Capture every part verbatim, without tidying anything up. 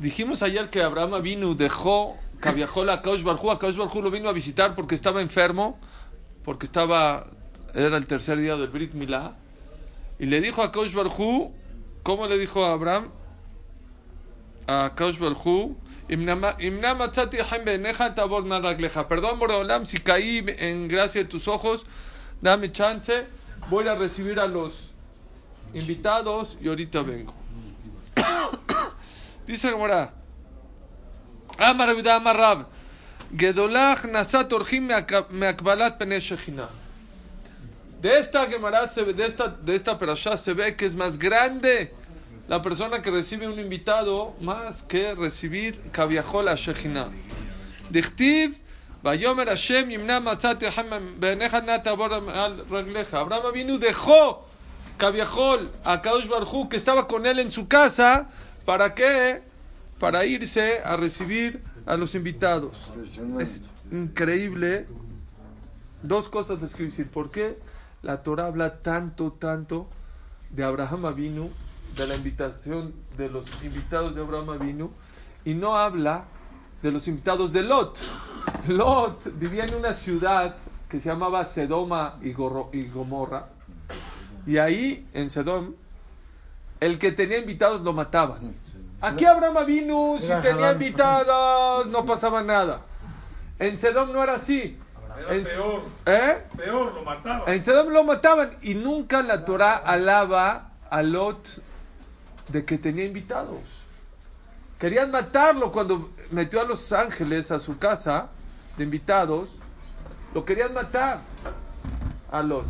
Dijimos ayer que Abraham Avinu dejó, viajó a Kaush Barjú, a Kaush Barjú lo vino a visitar porque estaba enfermo, porque estaba, era el tercer día del Brit Milá, y le dijo a Kaush Barjú, ¿cómo le dijo a Abraham? A Kaush Barjú, perdón, Boreolam, si caí en gracia de tus ojos, dame chance, voy a recibir a los invitados y ahorita vengo. Dice Gomorra, Amar Rabiudad, Amar Rav, Gedolá Ajnasat Orjim meakbalat penei Shechina. De esta Gemara, de esta, de esta perashá se ve que es más grande la persona que recibe un invitado más que recibir Kaviahol a Shechina. Dichtiv, Vayomer Hashem Yimna Matzat Yachem Benechat Natabor al Ragleja. Abraham Avinu dejó Kaviahol a Kaush Barjú que estaba con él en su casa. ¿Para qué? Para irse a recibir a los invitados. Es increíble. Dos cosas les quiero decir. ¿Por qué la Torah habla tanto, tanto de Abraham Avinu, de la invitación de los invitados de Abraham Avinu, y no habla de los invitados de Lot? Lot vivía en una ciudad que se llamaba Sedoma y, Gorro, y Gomorra. Y ahí, en Sedom, el que tenía invitados lo mataban. Aquí Abraham Avinu, si tenía invitados, no pasaba nada. En Sedom no era así. Era en, peor. ¿Eh? Peor, lo mataban. En Sedom lo mataban. Y nunca la Torah alaba a Lot de que tenía invitados. Querían matarlo cuando metió a los ángeles a su casa de invitados. Lo querían matar a Lot.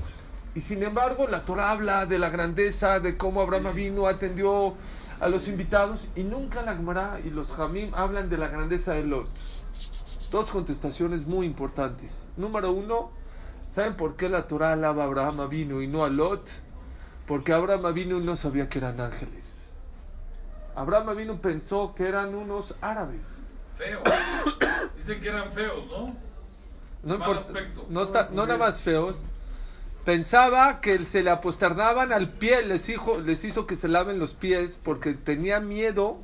Y sin embargo, la Torah habla de la grandeza, de cómo Abraham Avinu atendió a los invitados. Y nunca la Gemara y los Jamim hablan de la grandeza de Lot. Dos contestaciones muy importantes. Número uno, ¿saben por qué la Torah alaba a Abraham Avinu y no a Lot? Porque Abraham Avinu no sabía que eran ángeles. Abraham Avinu pensó que eran unos árabes. Feos. Dicen que eran feos, ¿no? No importa. No, ta, no nada más feos. Pensaba que se le apostardaban al pie, les, hijo, les hizo que se laven los pies porque tenía miedo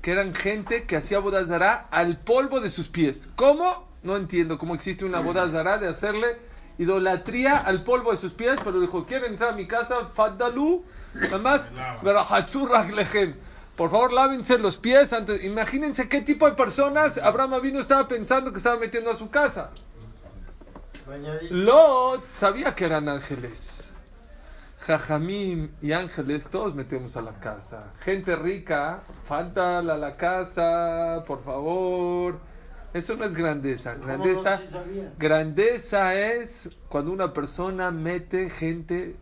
que eran gente que hacía avodá zará al polvo de sus pies. ¿Cómo? No entiendo cómo existe una avodá zará de hacerle idolatría al polvo de sus pies, pero dijo, ¿quieren entrar a mi casa? Faddalú, nada más, por favor lávense los pies antes. Imagínense qué tipo de personas Abraham Avinu estaba pensando que estaba metiendo a su casa. Lot sabía que eran ángeles. Jajamim y ángeles todos metemos a la casa. Gente rica, falta a la casa, por favor. Eso no es grandeza. Grandeza, grandeza es cuando una persona mete gente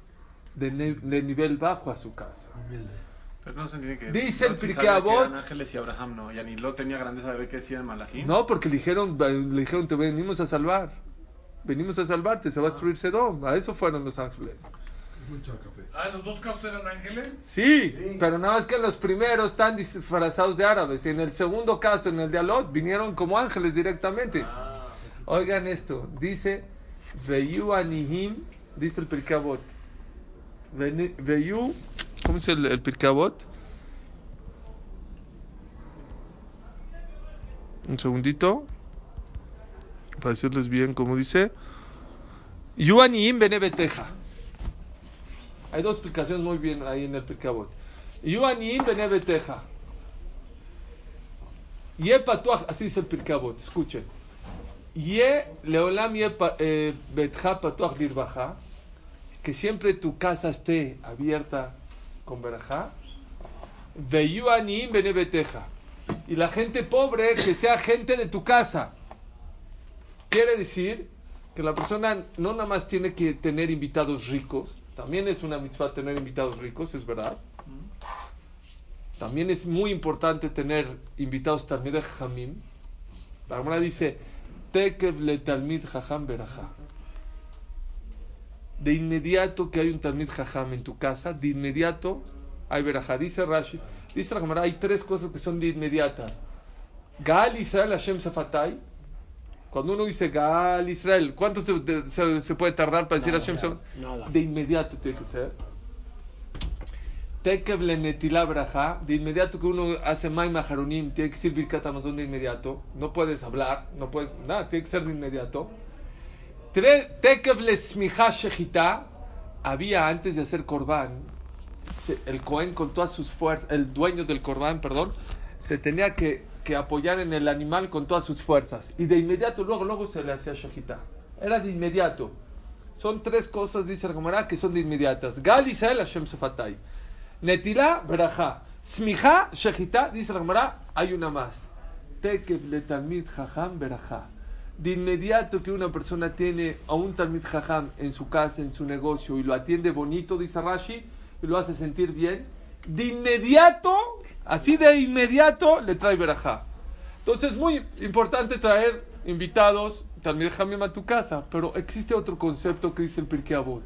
de, ne- de nivel bajo a su casa. Pero no se entiende que dice el Pirkei Avot, ángeles y Abraham no, y ni Lot tenía grandeza de ver que decían Malají. No, porque le dijeron, le dijeron, te venimos a salvar. Venimos a salvarte, se va a destruir Sedom. A eso fueron los ángeles. Ah, ¿los dos casos eran ángeles? Sí, sí, pero nada más que los primeros están disfrazados de árabes. Y en el segundo caso, en el de Lot, vinieron como ángeles directamente. Ah. Oigan esto, dice Veyu anihim, dice el Pirkei Avot. Veyu, ¿cómo dice el, el Pirkei Avot? Un segundito. Para decirles bien, como dice Yuaniim Benebeteja. Hay dos explicaciones muy bien ahí en el Pirkei Avot. Yuaniim Benebeteja. Ye patuach, así dice el Pirkei Avot, escuchen. Ye leolam ye betja patuach lirbaja. Que siempre tu casa esté abierta con verajá. Ve yuaniim benebeteja. Y la gente pobre que sea gente de tu casa. Quiere decir que la persona no nada más tiene que tener invitados ricos. También es una mitzvah tener invitados ricos, es verdad. También es muy importante tener invitados talmid jajamim. La Gemara dice, tekev le talmid jajam berajá. De inmediato que hay un talmid jajam en tu casa, de inmediato hay berajá. Dice Rashi, dice la Gemara, hay tres cosas que son de inmediatas. Gaal Israel Hashem Safatay. Cuando uno dice Gaal Israel, ¿cuánto se, se, se puede tardar para decir Hashem? Nada, nada. De inmediato tiene que ser. Tekev le netilá braja, de inmediato que uno hace maim ajaronim, tiene que decir birkat hamazón de inmediato, no puedes hablar, no puedes, nada, tiene que ser de inmediato. Tekev le smijá shechitá, había antes de hacer corbán, el cohen con todas sus fuerzas, el dueño del corbán, perdón, se tenía que, que apoyar en el animal con todas sus fuerzas, y de inmediato, luego, luego se le hacía shechitá, era de inmediato. Son tres cosas, dice la Gemara, que son de inmediatas. Gal Israel Hashem Sefatay. Netilá, Berajá. Smijá, Shechitá, dice la Gemara, hay una más. Tekev le Talmid Jajam Berajá. De inmediato que una persona tiene a un Talmid Jajam en su casa, en su negocio, y lo atiende bonito, dice Rashi, y lo hace sentir bien, de inmediato, así de inmediato, le trae Berajá. Entonces, muy importante traer invitados Talmid Jajamim a tu casa, pero existe otro concepto que dice el Pirkei Avot,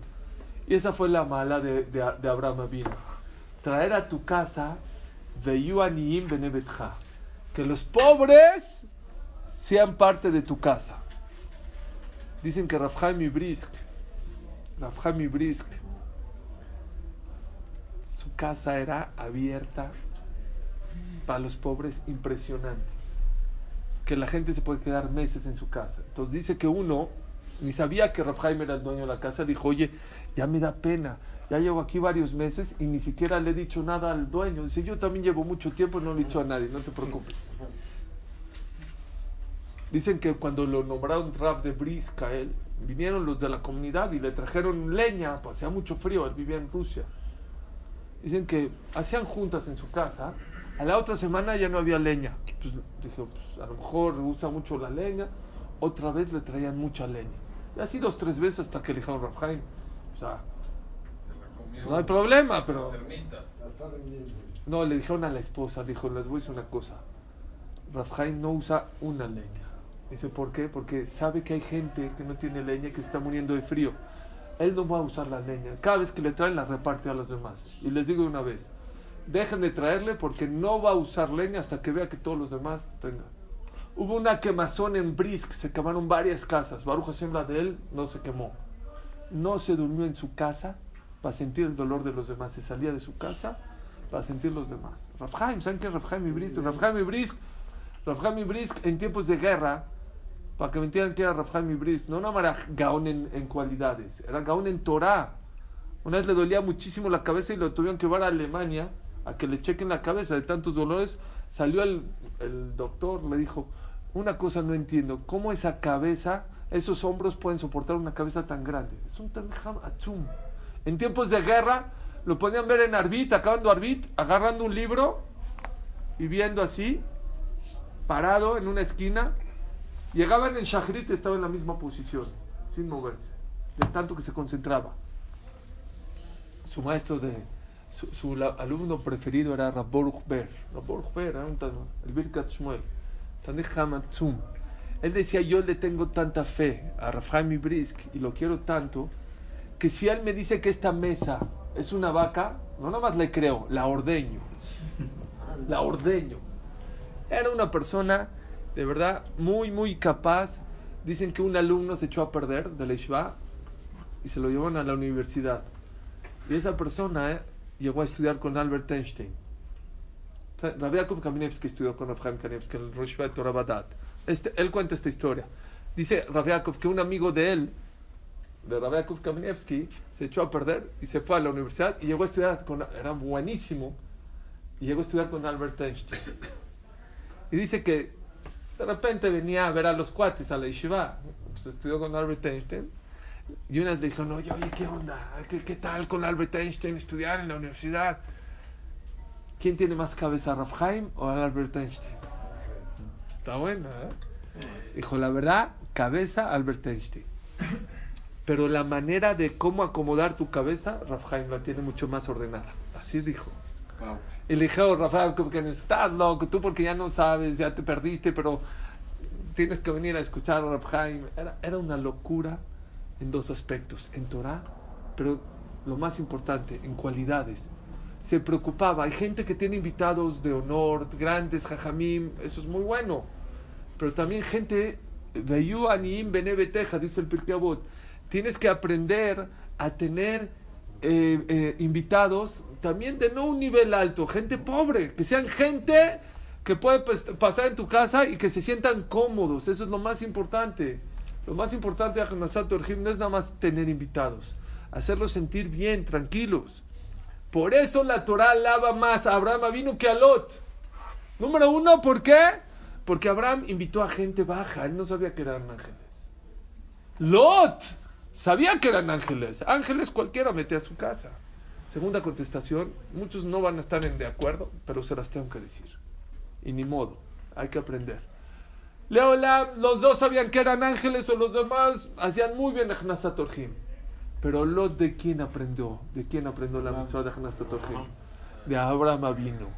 y esa fue la mala de, de, de Abraham Avinu. Traer a tu casa veyu aniyim bnei betja, que los pobres sean parte de tu casa. Dicen que Rav Chaim of Brisk, Rav Chaim of Brisk, su casa era abierta para los pobres, impresionante, que la gente se puede quedar meses en su casa. Entonces dice que uno, ni sabía que Rav Chaim era el dueño de la casa, dijo, oye, ya me da pena, ya llevo aquí varios meses y ni siquiera le he dicho nada al dueño. Dice, yo también llevo mucho tiempo y no le he dicho a nadie, no te preocupes. Dicen que cuando lo nombraron Rav de Briska, él, vinieron los de la comunidad y le trajeron leña, pues hacía mucho frío, él vivía en Rusia. Dicen que hacían juntas en su casa. A la otra semana ya no había leña. Pues, dije, pues, a lo mejor usa mucho la leña. Otra vez le traían mucha leña. Y así dos, tres veces hasta que le dijeron Rav Chaim. O sea, se no hay problema, pero... No, le dijeron a la esposa, dijo, les voy a decir una cosa. Rav Chaim no usa una leña. Dice, ¿por qué? Porque sabe que hay gente que no tiene leña y que se está muriendo de frío. Él no va a usar la leña. Cada vez que le traen, la reparte a los demás. Y les digo una vez, dejen de traerle porque no va a usar leña hasta que vea que todos los demás tengan. Hubo una quemazón en Brisk, se quemaron varias casas. Baruch Hashem, la de él no se quemó. No se durmió en su casa para sentir el dolor de los demás. Se salía de su casa para sentir los demás. Rav Chaim, ¿saben qué es Rav Chaim of Brisk? Rav Chaim of Brisk, Rav Chaim of Brisk en tiempos de guerra, para que me entiendan que era Rav Chaim of Brisk, no, no era Gaon en, en cualidades, era Gaon en Torah. Una vez le dolía muchísimo la cabeza y lo tuvieron que llevar a Alemania a que le chequen la cabeza de tantos dolores. Salió el, el doctor, le dijo, una cosa no entiendo, ¿cómo esa cabeza, esos hombros pueden soportar una cabeza tan grande? Es un Tanjam Atzum. En tiempos de guerra, lo podían ver en Arbit, acabando Arbit, agarrando un libro y viendo así, parado en una esquina. Llegaban en Shachrit, estaba en la misma posición, sin moverse, de tanto que se concentraba. Su maestro de... Su, su la, alumno preferido era Rav Baruch Ber. Rav Baruch Ber era un tanto, el Birkat Shmuel, Tanejam Atzum. Él decía, yo le tengo tanta fe a Rav Chaim of Brisk y lo quiero tanto, que si él me dice que esta mesa es una vaca, no nada más le creo, la ordeño. La ordeño. Era una persona, de verdad, muy, muy capaz. Dicen que un alumno se echó a perder de la Yeshivá y se lo llevaron a la universidad. Y esa persona, eh, llegó a estudiar con Albert Einstein. Rav Yaakov Kamenetsky estudió con Rav Chaim Kamenetsky en el Rosh Hashanah de Torah Badat. Este, él cuenta esta historia. Dice Rav Yaakov que un amigo de él, de Rav Yaakov Kamenetsky, se echó a perder y se fue a la universidad y llegó a estudiar con... Era buenísimo. Y llegó a estudiar con Albert Einstein. Y dice que de repente venía a ver a los cuates a la yeshiva. Pues estudió con Albert Einstein. Y unas le dijeron, oye, oye, ¿qué onda? ¿Qué, ¿Qué tal con Albert Einstein estudiar en la universidad? ¿Quién tiene más cabeza, Rav Chaim o Albert Einstein? Está buena, ¿eh? Dijo, la verdad, cabeza, Albert Einstein. Pero la manera de cómo acomodar tu cabeza, Rav Chaim la tiene mucho más ordenada. Así dijo. Wow. Y le dijo, Rafael, que no estás loco, tú porque ya no sabes, ya te perdiste, pero tienes que venir a escuchar a Rav Chaim. Era, era una locura. En dos aspectos, en Torah, pero lo más importante, en cualidades. Se preocupaba, hay gente que tiene invitados de honor, grandes, jajamim, eso es muy bueno, pero también gente, veyu aniyim bnei betja, dice el Pirkei Avot, tienes que aprender a tener eh, eh, invitados también de no un nivel alto, gente pobre, que sean gente que puede pues, pasar en tu casa y que se sientan cómodos. Eso es lo más importante. Lo más importante de Ajnasat Orhim no es nada más tener invitados, hacerlos sentir bien, tranquilos. Por eso la Torah alaba más a Abraham Avinu que a Lot. Número uno, ¿por qué? Porque Abraham invitó a gente baja, él no sabía que eran ángeles. Lot sabía que eran ángeles, ángeles cualquiera mete a su casa. Segunda contestación, muchos no van a estar en de acuerdo, pero se las tengo que decir. Y ni modo, hay que aprender. Leolam, los dos sabían que eran ángeles o los demás hacían muy bien Ajnasat Orhim. Pero Lot, ¿de quién aprendió? ¿De quién aprendió la mitzvah de Ajnasat Orhim? De Abraham Avinu.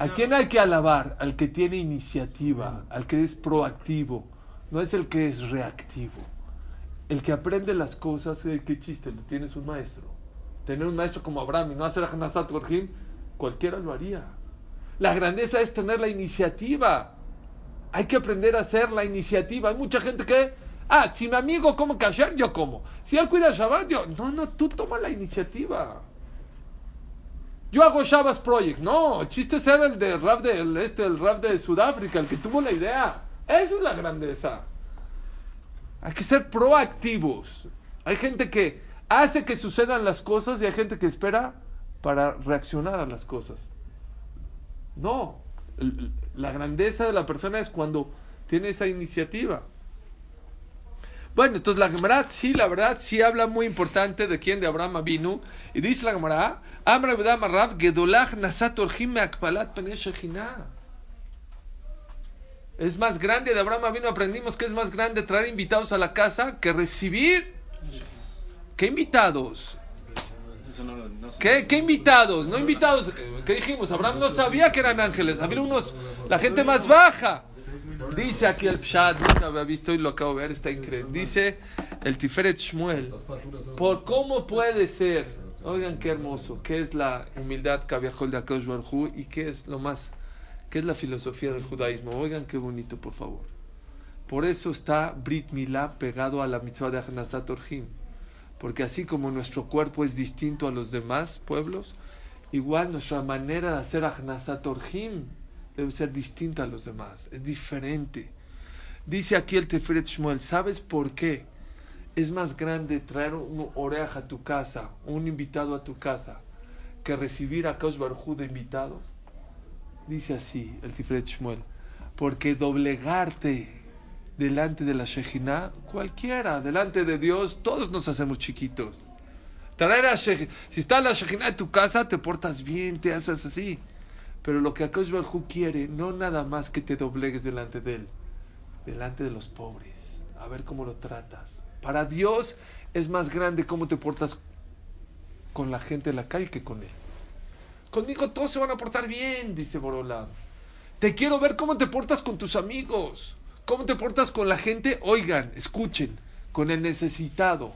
¿A quién hay que alabar? Al que tiene iniciativa, al que es proactivo, no es el que es reactivo. El que aprende las cosas, qué chiste, lo tienes un maestro. Tener un maestro como Abraham y no hacer Ajnasat Orhim, cualquiera lo haría. La grandeza es tener la iniciativa. Hay que aprender a hacer la iniciativa. Hay mucha gente que, ah, si mi amigo come kasher, yo como. Si él cuida Shabbat, yo... No, no, tú toma la iniciativa. Yo hago Shabbat Project. No, el chiste es ser el de rap de, el este, el rap de Sudáfrica, el que tuvo la idea. Esa es la grandeza. Hay que ser proactivos. Hay gente que hace que sucedan las cosas y hay gente que espera para reaccionar a las cosas. No, la grandeza de la persona es cuando tiene esa iniciativa. Bueno, entonces la Gemara sí, la verdad, sí habla muy importante de quién, de Abraham Avinu. Y dice la Gemara, Amra B'dam Rav Gedolach Nasat Orhim Me'akpalat Penei Shechina. Es más grande, de Abraham Avinu aprendimos que es más grande traer invitados a la casa que recibir. ¿Qué invitados? No, no sé. ¿Qué, ¿Qué invitados? No invitados. ¿Qué dijimos? Abraham no sabía que eran ángeles. Había unos, la gente más baja. Dice aquí el Pshat, nunca había visto y lo acabo de ver, está increíble. Dice el Tiferet Shmuel, por cómo puede ser. Oigan qué hermoso, qué es la humildad que viajó el de Kaush Barjú y qué es lo más, qué es la filosofía del judaísmo. Oigan qué bonito, por favor. Por eso está Brit Milá pegado a la mitzvah de Ajnasat Orhim. Porque así como nuestro cuerpo es distinto a los demás pueblos, igual nuestra manera de hacer Ajnasat Orhim debe ser distinta a los demás. Es diferente. Dice aquí el Tiferet Shmuel, ¿sabes por qué es más grande traer un oreaj a tu casa, un invitado a tu casa, que recibir a Kaush Barjú de invitado? Dice así el Tiferet Shmuel, porque doblegarte delante de la Shechina, cualquiera, delante de Dios, todos nos hacemos chiquitos. Traer a Shech... Si está la Shechina en tu casa, te portas bien, te haces así. Pero lo que Akash Barjú quiere, no nada más que te doblegues delante de él, delante de los pobres, a ver cómo lo tratas. Para Dios es más grande cómo te portas con la gente de la calle que con él. Conmigo todos se van a portar bien, dice Borolán. Te quiero ver cómo te portas con tus amigos. ¿Cómo te portas con la gente? Oigan, escuchen, con el necesitado.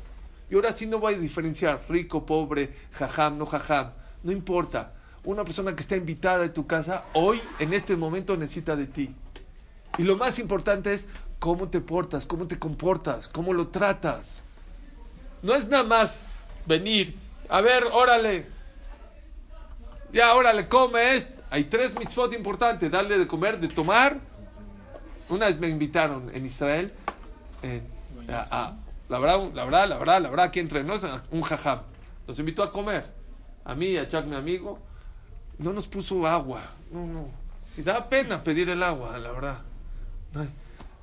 Y ahora sí no voy a diferenciar rico, pobre, jajam, no jajam. No importa. Una persona que está invitada a tu casa, hoy, en este momento, necesita de ti. Y lo más importante es cómo te portas, cómo te comportas, cómo lo tratas. No es nada más venir, a ver, órale. Ya, órale, come esto. Hay tres mitzvot importantes, darle de comer, de tomar. Una vez me invitaron en Israel, eh, a, a, la verdad, la verdad, la verdad, la verdad, aquí entre nos, un jajam. Nos invitó a comer, a mí y a Chuck, mi amigo. No nos puso agua, no, no. Y daba pena pedir el agua, la verdad.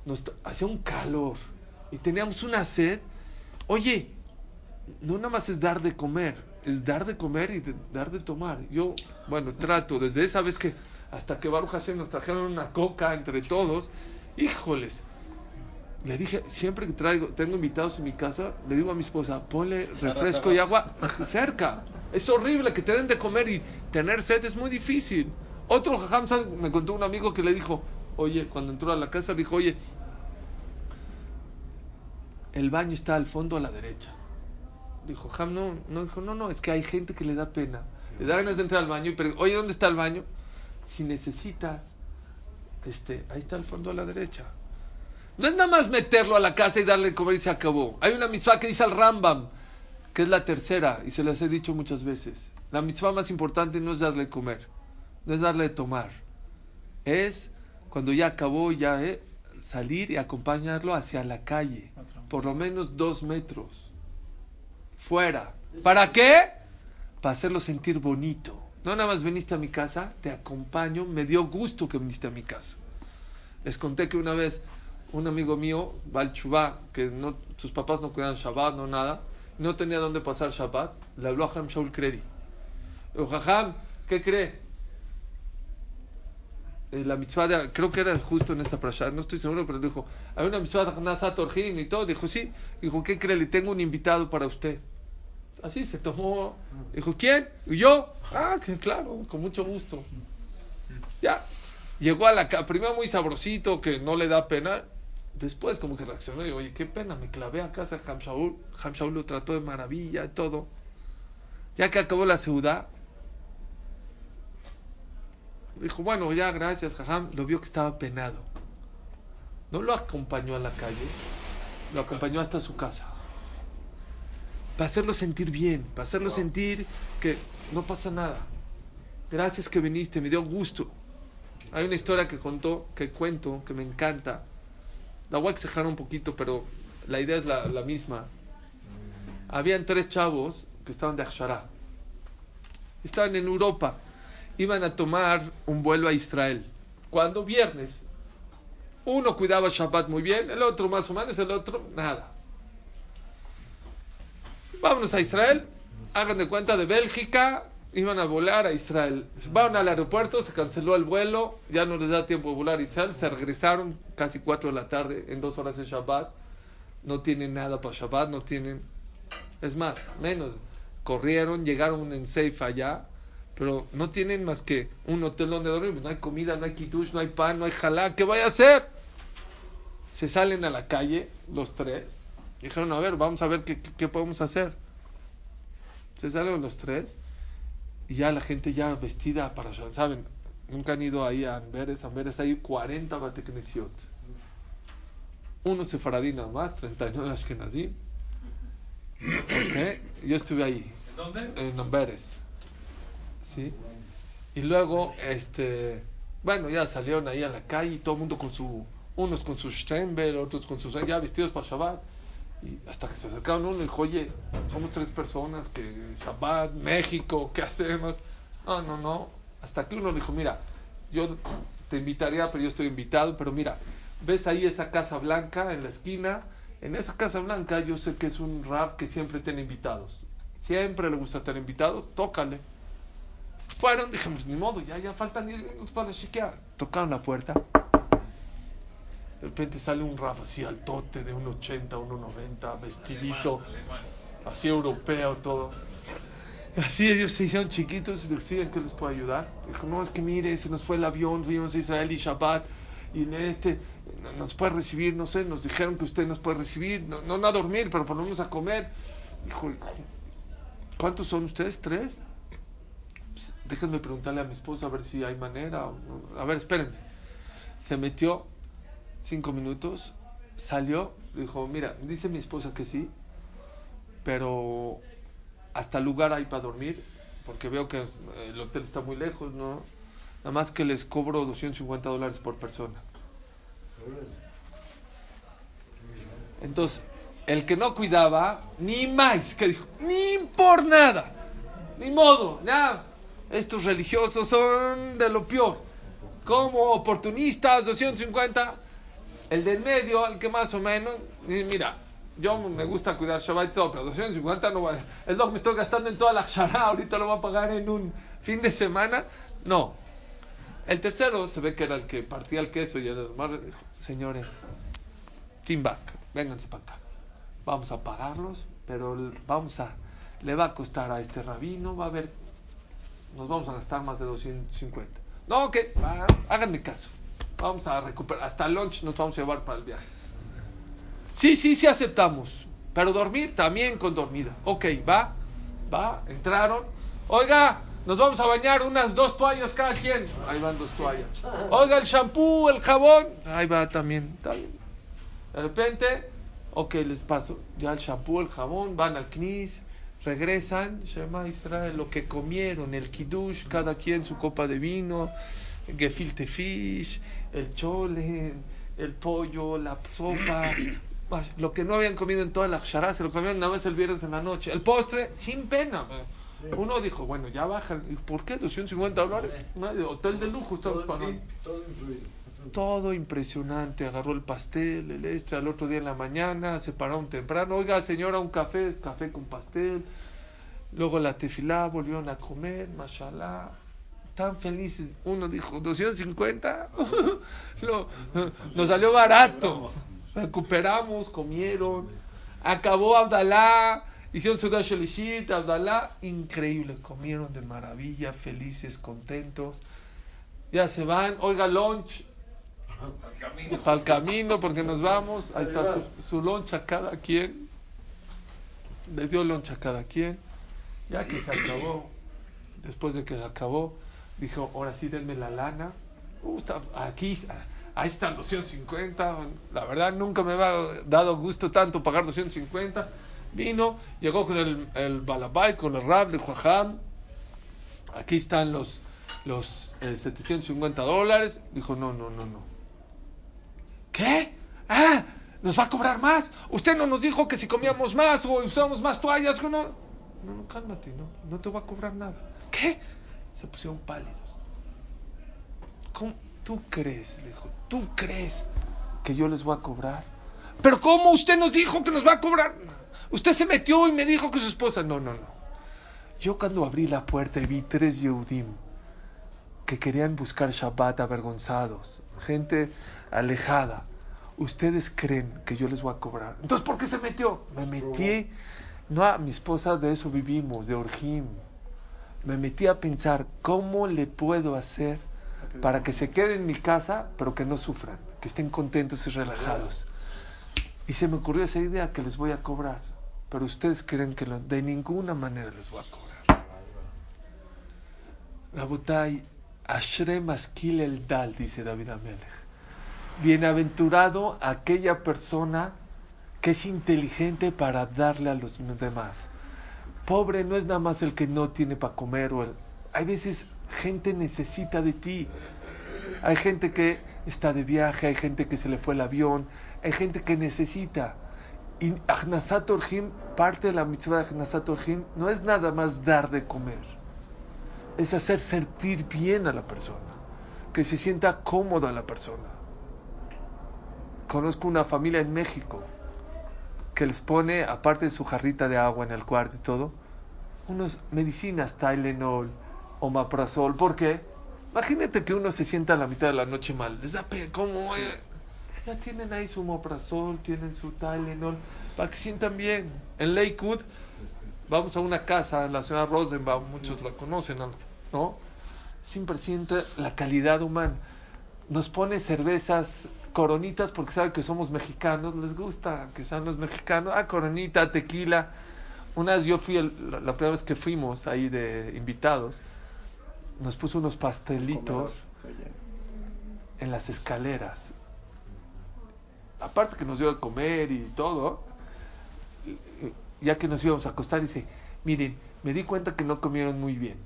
Nos hacía un calor y teníamos una sed. Oye, no nada más es dar de comer, es dar de comer y de, dar de tomar. Yo, bueno, trato desde esa vez que... Hasta que Baruch Hashem nos trajeron una coca entre todos. Híjoles. Le dije, siempre que traigo, tengo invitados en mi casa, le digo a mi esposa, ponle refresco y agua cerca. Es horrible que te den de comer y tener sed es muy difícil. Otro jajam me contó un amigo que le dijo, oye, cuando entró a la casa, le dijo, oye, el baño está al fondo a la derecha. Dijo, jajam, no, no, dijo, no, no, es que hay gente que le da pena. Le da ganas de entrar al baño y pregunta, oye, ¿dónde está el baño? Si necesitas, este, ahí está el fondo a la derecha. No es nada más meterlo a la casa y darle de comer y se acabó. Hay una mitzvah que dice al Rambam, que es la tercera, y se las he dicho muchas veces. La mitzvah más importante no es darle de comer, no es darle de tomar. Es, cuando ya acabó, ya eh, salir y acompañarlo hacia la calle. Por lo menos dos metros. Fuera. ¿Para qué? Para hacerlo sentir bonito. No nada más viniste a mi casa, te acompaño, me dio gusto que viniste a mi casa. Les conté que una vez un amigo mío, Bal Chubá, que no, sus papás no cuidaban Shabbat, no nada, no tenía dónde pasar Shabbat, le habló a Jajam Shaul Credi. Le dijo, Jajam, ¿qué cree? Eh, la mitzvah, de, creo que era justo en esta parasha, no estoy seguro, pero le dijo, hay una mitzvah de Hanasat Orhim y todo. Dijo, sí. Dijo, ¿qué cree? Le tengo un invitado para usted. Así se tomó. Dijo, ¿quién? Y yo. Ah, que claro, con mucho gusto. Ya. Llegó a la casa, primero muy sabrosito, que no le da pena. Después como que reaccionó y dijo, oye, qué pena, me clavé a casa de Jajam Shaul. Jajam Shaul lo trató de maravilla y todo. Ya que acabó la seudá, dijo, bueno, ya, gracias, Jajam. Lo vio que estaba penado. No lo acompañó a la calle, lo acompañó hasta su casa. Para hacerlo sentir bien, para hacerlo wow. sentir que no pasa nada. Gracias que viniste, me dio gusto. Hay una historia que contó, que cuento, que me encanta. La voy a exagerar un poquito, pero la idea es la, la misma. Habían tres chavos que estaban de Akshara. Estaban en Europa. Iban a tomar un vuelo a Israel. ¿Cuándo? Viernes. Uno cuidaba Shabbat muy bien, el otro más o menos, el otro nada. Vámonos a Israel. Hagan de cuenta, de Bélgica iban a volar a Israel. Van al aeropuerto, se canceló el vuelo, ya no les da tiempo de volar a Israel. Se regresaron casi cuatro de la tarde. En dos horas de Shabbat no tienen nada para Shabbat, no tienen, es más, menos. Corrieron, llegaron en Seifa allá, pero no tienen más que un hotel donde dormir. No hay comida, no hay kitush, no hay pan, no hay jalá. ¿Qué vaya a hacer? Se salen a la calle los tres. Dijeron, a ver, vamos a ver qué, qué, qué podemos hacer. Se salieron los tres. Y ya la gente ya vestida para Shabbat. ¿Saben? Nunca han ido ahí a Amberes. Amberes hay cuarenta bateknesiot. Uno sefaradí nada más, treinta y nueve Ashkenazí. Okay. Yo estuve ahí. ¿En dónde? En Amberes. Sí. Y luego, este... bueno, ya salieron ahí a la calle. Y todo el mundo con su... unos con su Steinberg, otros con sus... ya vestidos para Shabbat. Y hasta que se acercaron uno y dijo, oye, somos tres personas, que Shabbat, México, ¿qué hacemos? No, no, no. Hasta que uno le dijo, mira, yo te invitaría, pero yo estoy invitado, pero mira, ¿ves ahí esa casa blanca en la esquina? En esa casa blanca yo sé que es un rab que siempre tiene invitados. Siempre le gusta tener invitados, tócale. Fueron, dijimos, ni modo, ya, ya faltan diez minutos para chequear. Tocaron la puerta. De repente sale un raf así altote de uno ochenta, uno noventa, vestidito, alemán, así europeo, todo. Así ellos se hicieron chiquitos y le decían, ¿qué les puedo ayudar? Dijo, no, es que mire, se nos fue el avión, fuimos a Israel y Shabbat, y en este, nos puede recibir, no sé, nos dijeron que usted nos puede recibir, no, no a dormir, pero por lo menos a comer. Dijo, ¿cuántos son ustedes? ¿Tres? Pues, déjenme preguntarle a mi esposa a ver si hay manera. A ver, espérenme. Se metió. Cinco minutos, salió, dijo, mira, dice mi esposa que sí, pero hasta lugar hay para dormir, porque veo que el hotel está muy lejos, ¿no? Nada más que les cobro doscientos cincuenta dólares por persona. Entonces, el que no cuidaba, ni más, que dijo, ni por nada, ni modo, nada. Estos religiosos son de lo peor, como oportunistas, doscientos cincuenta... El del medio, el que más o menos, mira, yo me gusta cuidar Shabbat y todo, pero doscientos cincuenta no vale. El doc me estoy gastando en toda la chará, ahorita lo va a pagar en un fin de semana. No. El tercero se ve que era el que partía el queso y el mar dijo, señores, team back, vénganse para acá. Vamos a pagarlos, pero vamos a, le va a costar a este rabino, va a haber, nos vamos a gastar más de doscientos cincuenta. No, que, okay, háganme caso. Vamos a recuperar, hasta el lunch nos vamos a llevar para el viaje. Sí, sí, sí aceptamos. Pero dormir también con dormida. Ok, va, va, entraron. Oiga, nos vamos a bañar unas dos toallas cada quien. Ahí van dos toallas. Oiga, el shampoo, el jabón. Ahí va también, también. De repente, ok, les paso. Ya el shampoo, el jabón, van al knis. regresan, Shema Israel, lo que comieron, el kiddush, cada quien su copa de vino, gefilte fish, el chole, el pollo, la sopa, lo que no habían comido en toda la chará, se lo comieron una vez el viernes en la noche, el postre, sin pena. Uno dijo, bueno, ya bajan, ¿por qué? doscientos cincuenta dólares, hotel de lujo estamos pagando. Todo impresionante, agarró el pastel, el este, al otro día en la mañana, se pararon temprano, oiga señora, un café, café con pastel, luego la tefilá, volvieron a comer, mashallah, tan felices, uno dijo, doscientos cincuenta, Lo, nos salió barato, recuperamos, comieron, acabó Abdalá, hicieron su dash elishit, Abdalá, increíble, comieron de maravilla, felices, contentos, ya se van, oiga lunch, para el camino. Para el camino, porque nos vamos. Ahí está su, su loncha a cada quien. Le dio loncha a cada quien. Ya que se acabó, después de que se acabó, dijo, ahora sí denme la lana. Uh, está, aquí, ahí están doscientos cincuenta. La verdad, nunca me había dado gusto tanto pagar doscientos cincuenta. Vino, llegó con el, el balabait, con el rab de Juajam. Aquí están los, los eh, setecientos cincuenta dólares. Dijo, no, no, no, no. ¿Qué? Ah, ¿nos va a cobrar más? Usted no nos dijo que si comíamos más o usamos más toallas. No, no, no, cálmate, no, no te va a cobrar nada. ¿Qué? Se pusieron pálidos. ¿Cómo? ¿Tú crees? Le dijo, ¿tú crees que yo les voy a cobrar? ¿Pero cómo usted nos dijo que nos va a cobrar? Usted se metió y me dijo que su esposa. No, no, no. Yo cuando abrí la puerta y vi tres Yehudim que querían buscar Shabbat avergonzados, gente alejada. ¿Ustedes creen que yo les voy a cobrar? Entonces, ¿por qué se metió? Me metí, no, a mi esposa, de eso vivimos, de Orjim. Me metí a pensar, ¿cómo le puedo hacer para que se queden en mi casa, pero que no sufran, que estén contentos y relajados? Y se me ocurrió esa idea, que les voy a cobrar. Pero ustedes creen que lo, de ninguna manera les voy a cobrar. Rabotay, Ashrem Askil el Dal, dice David Amelech. Bienaventurado aquella persona que es inteligente para darle a los demás. Pobre no es nada más el que no tiene para comer. O el... Hay veces gente necesita de ti. Hay gente que está de viaje, hay gente que se le fue el avión, hay gente que necesita. Y Ajnasat Orhim, parte de la mitzvah de Ajnasat Orhim, no es nada más dar de comer. Es hacer sentir bien a la persona, que se sienta cómoda la persona. Conozco una familia en México que les pone, aparte de su jarrita de agua en el cuarto y todo, unas medicinas, Tylenol, Omeprazol. ¿Por qué? Imagínate que uno se sienta a la mitad de la noche mal. Les da pena, ¿cómo? Ya tienen ahí su Omeprazol, tienen su Tylenol, para que sientan bien. En Lakewood vamos a una casa, la señora Rosenbaum, muchos la conocen, ¿no? Siempre siente la calidad humana. Nos pone cervezas Coronitas porque sabe que somos mexicanos, les gusta que sean los mexicanos. Ah, Coronita, tequila. Una vez yo fui, el, la, la primera vez que fuimos ahí de invitados, nos puso unos pastelitos en las escaleras. Aparte que nos dio a comer y todo, ya que nos íbamos a acostar, dice, miren, me di cuenta que no comieron muy bien.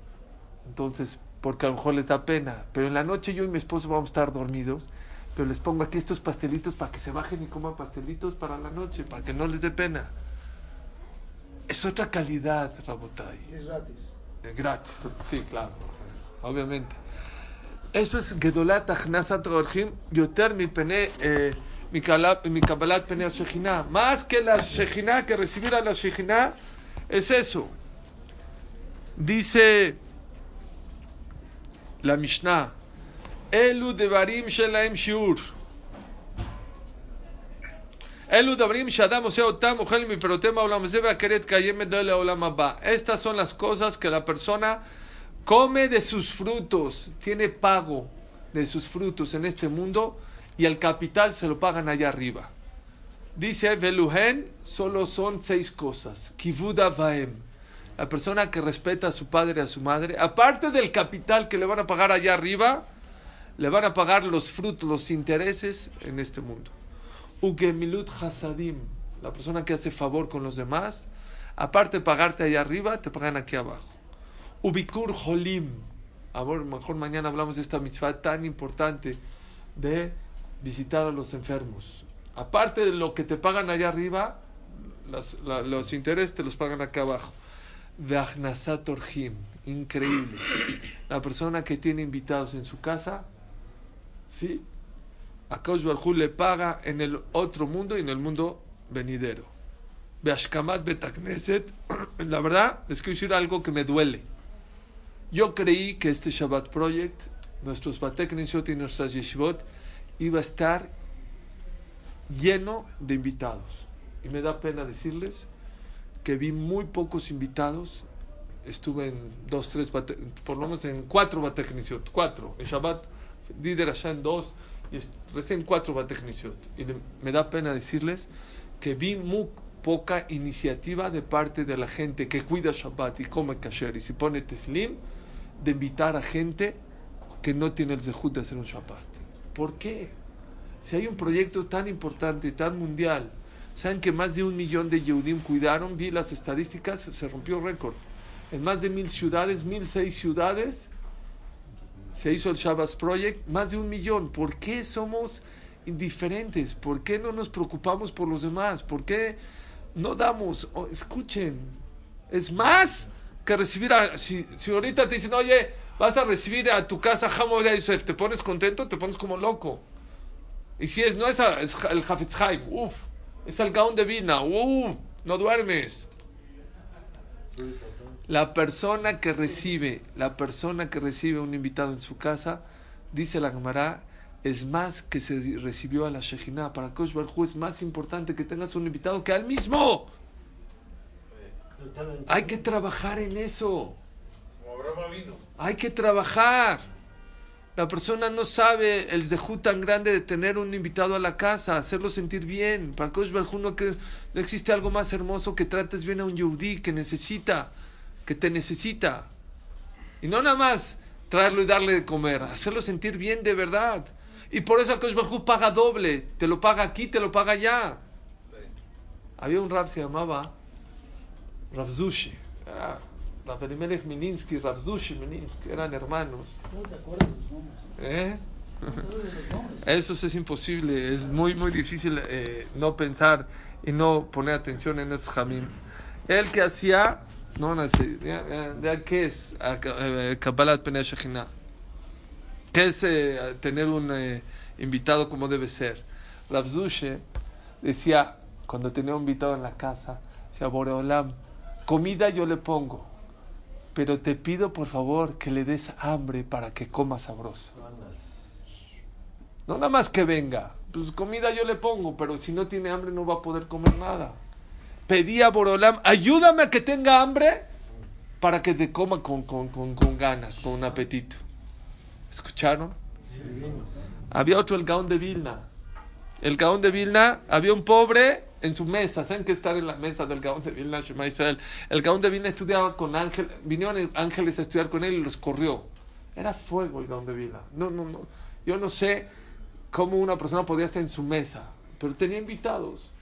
Entonces, porque a lo mejor les da pena, pero en la noche yo y mi esposo vamos a estar dormidos, pero les pongo aquí estos pastelitos para que se bajen y coman pastelitos para la noche, para que no les dé pena. Es otra calidad, Rabotay. Es gratis. Es gratis, sí, claro, obviamente. Eso es Gedolat Ajnasat Orjim Yoter mi pene, mi Kabbalat pene Shechina. Más que la Shechina, que recibir a la Shechina, es eso. Dice la Mishnah, Elu devarim shelaim shiur. Elu devarim shadam osea otam ochelim miperotema olam ze veakeret kayem edoel leolam haba. Estas son las cosas que la persona come de sus frutos, tiene pago de sus frutos en este mundo y el capital se lo pagan allá arriba. Dice Veluhen, solo son seis cosas. Kivud avaim, la persona que respeta a su padre y a su madre, aparte del capital que le van a pagar allá arriba, le van a pagar los frutos, los intereses en este mundo. Ugemilut hasadim, la persona que hace favor con los demás. Aparte de pagarte allá arriba, te pagan aquí abajo. Ubikur Holim. Amor, mejor mañana hablamos de esta mitzvah tan importante de visitar a los enfermos. Aparte de lo que te pagan allá arriba, las, la, los intereses te los pagan acá abajo. De Ajnasat Orhim. Increíble. La persona que tiene invitados en su casa, ¿sí?, a Kaush Barjú le paga en el otro mundo y en el mundo venidero. Be Ashkamat Betakneset. La verdad, les quiero decir algo que me duele. Yo creí que este Shabbat Project, nuestros Batek Nishot y nuestras Yeshivot, iba a estar lleno de invitados. Y me da pena decirles que vi muy pocos invitados. Estuve en dos, tres, bate, por lo menos en cuatro Batek Nishot, cuatro. En Shabbat, Dider Asha en dos, y recién cuatro Batek Nishot. Y me da pena decirles que vi muy poca iniciativa de parte de la gente que cuida Shabbat y come kasher y se pone teflim, de invitar a gente que no tiene el zehut de hacer un Shabbat. ¿Por qué? Si hay un proyecto tan importante, tan mundial, saben que más de un millón de Yehudim cuidaron, vi las estadísticas, se rompió récord. En más de mil ciudades, mil seis ciudades, se hizo el Shabbat Project, más de un millón. ¿Por qué somos indiferentes? ¿Por qué no nos preocupamos por los demás? ¿Por qué no damos? Oh, escuchen, es más que recibir a... Si, si ahorita te dicen, oye, vas a recibir a tu casa Jamo de Yosef, ¿te pones contento? Te pones como loco. Y si es, no es, a, es el Hafetz Haim, uff, es el Gaon de Vilna, uff, no duermes. La persona que recibe, la persona que recibe un invitado en su casa, dice la Gemara, es más que se recibió a la Shechina. Para Kaush Barjú es más importante que tengas un invitado que al mismo. Hay que trabajar en eso. Como Abraham Avinu. Hay que trabajar. La persona no sabe el zehut tan grande de tener un invitado a la casa, hacerlo sentir bien. Para Kaush Barjú no, que, no existe algo más hermoso que trates bien a un yehudí que necesita, que te necesita. Y no nada más traerlo y darle de comer, hacerlo sentir bien de verdad. Y por eso Kaush Barjú paga doble. Te lo paga aquí, te lo paga allá. Había un rab, se llamaba Rav Zushi. Ah, Rav Elimelech Meninsky, Rav Zushi Meninsky. Eran hermanos. No te acuerdas de los nombres. ¿Eh? No te acuerdas de los nombres. Eso es imposible. Es muy, muy difícil eh, no pensar y no poner atención en esos jamim. El que hacía... No, no sé. ¿Qué es Kabbalat Penei Shekhinah? ¿Qué es eh, tener un eh, invitado como debe ser? Rav Zushe decía, cuando tenía un invitado en la casa, decía, Boreolam, comida yo le pongo, pero te pido por favor que le des hambre para que coma sabroso. No nada más que venga, pues comida yo le pongo, pero si no tiene hambre no va a poder comer nada. Pedí a Boreolam, ayúdame a que tenga hambre para que te coma con, con, con, con ganas, con un apetito. ¿Escucharon? Sí. Había otro, el Gaón de Vilna. El Gaón de Vilna, había un pobre en su mesa. ¿Saben qué estar en la mesa del Gaón de Vilna, Shema Israel? El Gaón de Vilna estudiaba con ángeles, vinieron ángeles a estudiar con él y los corrió. Era fuego el Gaón de Vilna. No, no, no. Yo no sé cómo una persona podía estar en su mesa, pero tenía invitados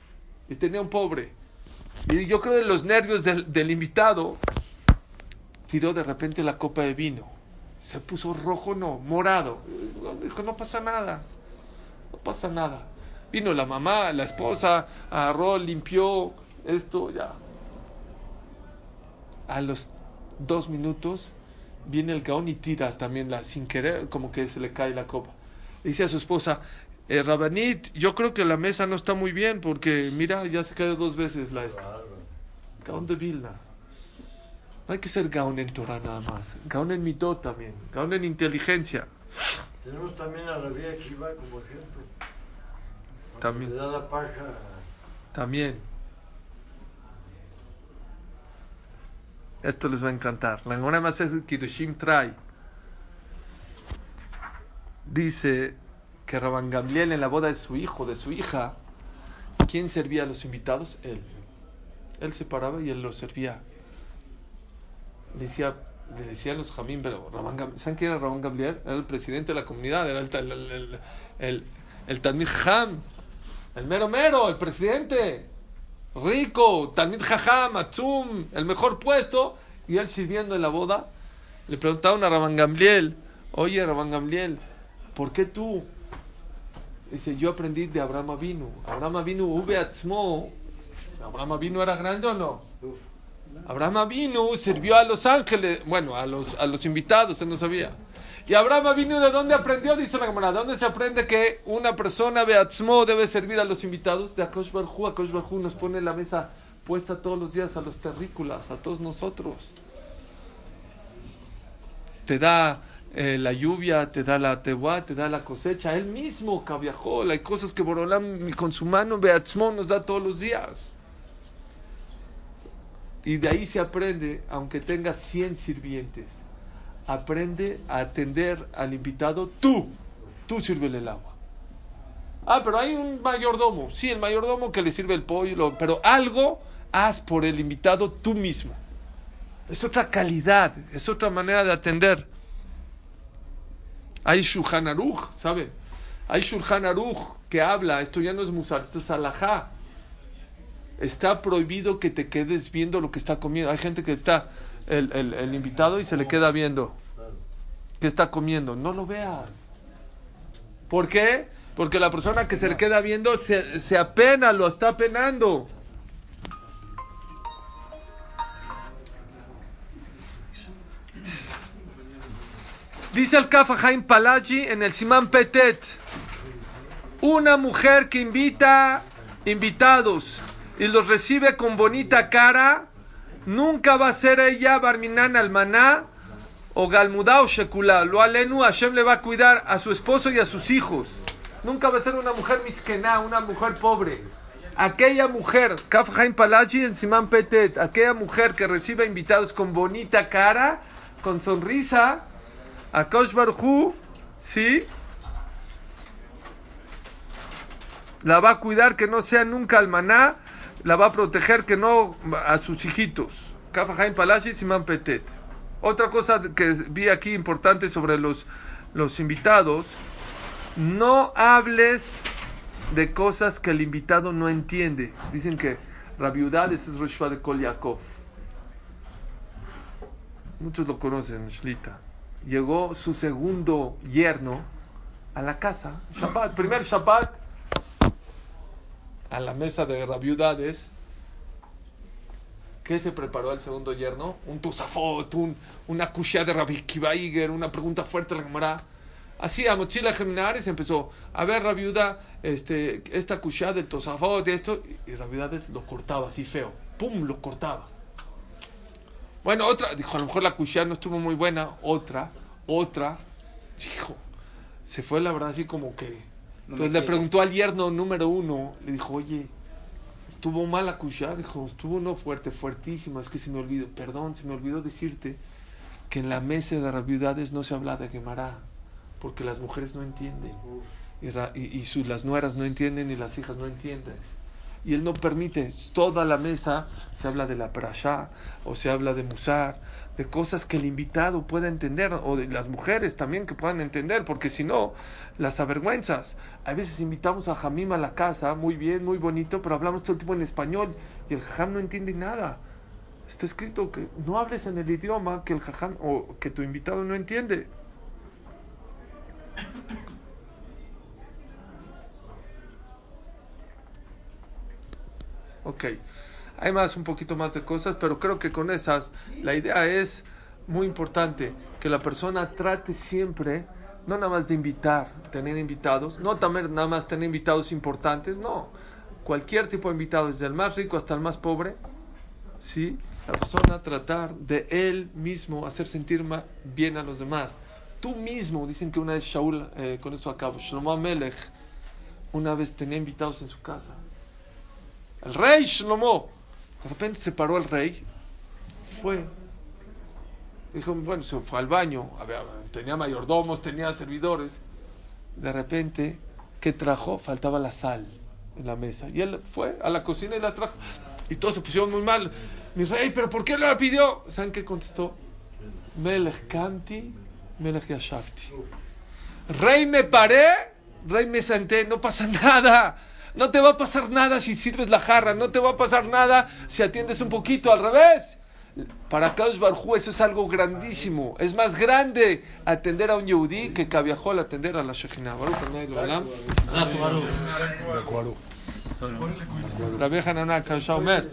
y tenía un pobre. Y yo creo que de los nervios del, del invitado, tiró de repente la copa de vino. Se puso rojo, no, morado. Dijo, no pasa nada. No pasa nada. Vino la mamá, la esposa, agarró, limpió, esto, ya. A los dos minutos, viene el gaón y tira también, la, sin querer, como que se le cae la copa. Le dice a su esposa, eh, Rabanit, yo creo que la mesa no está muy bien, porque mira, ya se cayó dos veces la esta. Gaón de Vilna. No hay que ser gaón en Torah nada más. Gaón en mitó también. Gaón en inteligencia. Tenemos también a Rabí Akiva como ejemplo. Cuando también. Le da la paja. También. Esto les va a encantar. La Gemara más es Kiddushim trae. Dice que Rabán Gamliel en la boda de su hijo, de su hija, ¿quién servía a los invitados? Él. Él se paraba y él los servía. Decía, le decían los jamín, pero Rabán Gamliel, ¿saben quién era Rabán Gamliel? Era el presidente de la comunidad, era el el el, el, el, el Talmid Jajam, el mero mero, el presidente. rico, Talmid Jajam, Atzum, el mejor puesto, y él sirviendo en la boda. Le preguntaron a Rabán Gamliel, oye Rabán Gamliel, ¿por qué tú? Dice, yo aprendí de Abraham Avinu. Abraham Avinu, Ube Atzmo. ¿Abraham Avinu era grande o no? Abraham Avinu sirvió a los ángeles, bueno, a los, a los invitados, él no sabía. Y Abraham Avinu, ¿de dónde aprendió? Dice la Gemara, ¿de dónde se aprende que una persona Beatzmo debe servir a los invitados? De Kaush Barjú. Kaush Barjú nos pone la mesa puesta todos los días a los terrícolas, a todos nosotros. Te da eh, la lluvia, te da la tehuá, te da la cosecha. Él mismo, Kaviajol, hay cosas que Borolam con su mano Beatzmo nos da todos los días. Y de ahí se aprende, aunque tengas cien sirvientes, aprende a atender al invitado tú. Tú sírvele el agua. Ah, pero hay un mayordomo. Sí, el mayordomo que le sirve el pollo, pero algo haz por el invitado tú mismo. Es otra calidad, es otra manera de atender. Hay Shulján Aruj, ¿saben? Hay Shulján Aruj que habla, esto ya no es musar, esto es halajá. Está prohibido que te quedes viendo lo que está comiendo. Hay gente que está el, el, el invitado y se le queda viendo que está comiendo. No lo veas. ¿Por qué? Porque la persona que se le queda viendo se, se apena, lo está penando. Dice el Kafahain Palaji en el Simán Petet: una mujer que invita invitados y los recibe con bonita cara, nunca va a ser ella Barminan Almaná o Galmudá o Shekulá. Lo alenu, Hashem le va a cuidar a su esposo y a sus hijos. Nunca va a ser una mujer miskená, una mujer pobre. Aquella mujer, Kafahain Palaji en Simán Petet, aquella mujer que recibe invitados con bonita cara, con sonrisa, a Kaush Barjú, sí, la va a cuidar que no sea nunca Almaná, la va a proteger que no a sus hijitos. Kafahain Palaji Simán Petet. Otra cosa que vi aquí importante sobre los, los invitados: no hables de cosas que el invitado no entiende. Dicen que Rabiudad es Roshva de Kol Yaakov. Muchos lo conocen, Shlita. Llegó su segundo yerno a la casa, Shabbat, primer Shabbat, a la mesa de Rabiudades. ¿Qué se preparó el segundo yerno? Un Tosafot, un, una cushia de Rabbi Kibaiger, una pregunta fuerte a la Gomorra. Así, a mochila Geminares empezó, a ver Rabiuda, este, esta cushia del Tosafot, de esto, y Rabiudades lo cortaba así feo, pum, lo cortaba. Bueno, otra, dijo, a lo mejor la cushia no estuvo muy buena, otra, otra, dijo, se fue la verdad así como que... Entonces le preguntó al yerno número uno, le dijo, oye, estuvo mal la cushá. Dijo, estuvo no fuerte, fuertísima, es que se me olvidó, perdón, se me olvidó decirte que en la mesa de Rabiudades no se habla de Gemara, porque las mujeres no entienden, y, ra, y, y su, las nueras no entienden, y las hijas no entienden, y él no permite, toda la mesa se habla de la parashá, o se habla de musar, de cosas que el invitado pueda entender, o de las mujeres también que puedan entender, porque si no, las avergüenzas. A veces invitamos a Jamim a la casa, muy bien, muy bonito, pero hablamos todo el tiempo en español, y el Jajam no entiende nada. Está escrito que no hables en el idioma que el Jajam, o que tu invitado no entiende. Ok. Hay más, un poquito más de cosas, pero creo que con esas, la idea es muy importante, que la persona trate siempre, no nada más de invitar, tener invitados, no también nada más tener invitados importantes, no, cualquier tipo de invitado, desde el más rico hasta el más pobre, ¿sí? La persona tratar de él mismo hacer sentir bien a los demás. Tú mismo, dicen que una vez Shaul, eh, con eso acabo, Shlomo Amelech, una vez tenía invitados en su casa. El rey Shlomo, de repente se paró el rey, fue, dijo, bueno, se fue al baño, había, tenía mayordomos, tenía servidores, de repente, ¿qué trajo? Faltaba la sal en la mesa, y él fue a la cocina y la trajo, y todos se pusieron muy mal, mi rey, ¿pero por qué la pidió? ¿Saben qué contestó? Melech Kanti, Melech Yashafti. Rey, me paré, rey, me senté, no pasa nada. No te va a pasar nada si sirves la jarra. No te va a pasar nada si atiendes un poquito. Al revés. Para Kaush Barjú eso es algo grandísimo. Es más grande atender a un yehudí que Kaviahol atender a la Shechina. Baruch Hanay lo Olam. Rabbi Hananah Kaush Omer.